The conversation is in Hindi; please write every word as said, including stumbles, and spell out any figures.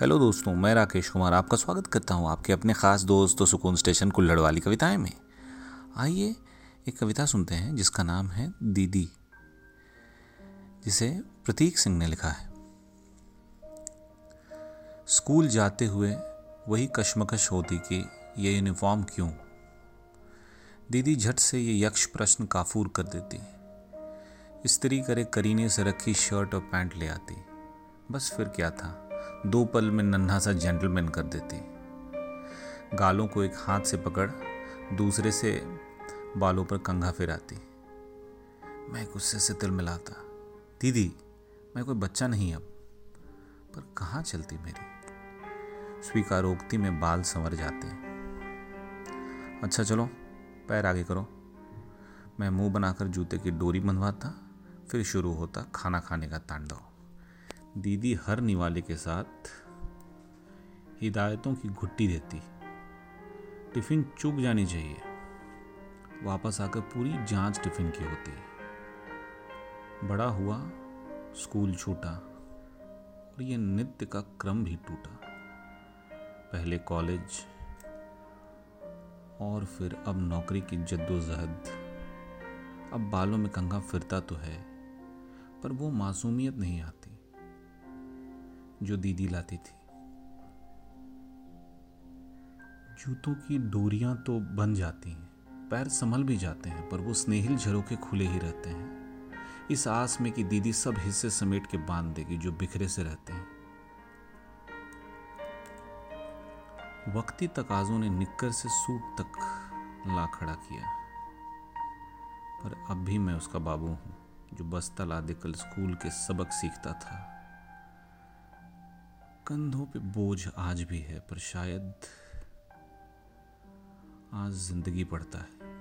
हेलो दोस्तों, मैं राकेश कुमार आपका स्वागत करता हूं आपके अपने ख़ास दोस्त तो सुकून स्टेशन कुल्हड़ वाली कविताएं में। आइए एक कविता सुनते हैं जिसका नाम है दीदी, जिसे प्रतीक सिंह ने लिखा है। स्कूल जाते हुए वही कशमकश होती कि ये यूनिफॉर्म क्यों। दीदी झट से ये यक्ष प्रश्न काफूर कर देती। इस्त्री करे करीने से रखी शर्ट और पैंट ले आती। बस फिर क्या था, दो पल में नन्हा सा जेंटलमैन कर देती। गालों को एक हाथ से पकड़ दूसरे से बालों पर कंघा फिराती। मैं गुस्से से तिल मिलाता, दीदी मैं कोई बच्चा नहीं अब। पर कहाँ चलती मेरी, स्वीकारोक्ति में बाल संवर जाते। अच्छा चलो पैर आगे करो, मैं मुंह बनाकर जूते की डोरी बंधवाता। फिर शुरू होता खाना खाने का तांडव। दीदी हर निवाले के साथ हिदायतों की घुट्टी देती। टिफ़िन चूक जानी चाहिए, वापस आकर पूरी जांच टिफ़िन की होती। बड़ा हुआ, स्कूल छूटा और ये नित्य का क्रम भी टूटा। पहले कॉलेज और फिर अब नौकरी की जद्दोजहद। अब बालों में कंघा फिरता तो है, पर वो मासूमियत नहीं आती जो दीदी लाती थी। जूतों की डोरियां तो बन जाती हैं, पैर संभल भी जाते हैं, पर वो स्नेहिल झरोके खुले ही रहते हैं। इस आस में कि दीदी सब हिस्से समेट के बांध देगी जो बिखरे से रहते हैं। वक्ती तकाजों ने निक्कर से सूट तक ला खड़ा किया, पर अब भी मैं उसका बाबू हूं जो बस्ता लादे कल स्कूल के सबक सीखता था। कंधों पे बोझ आज भी है, पर शायद आज जिंदगी पड़ता है।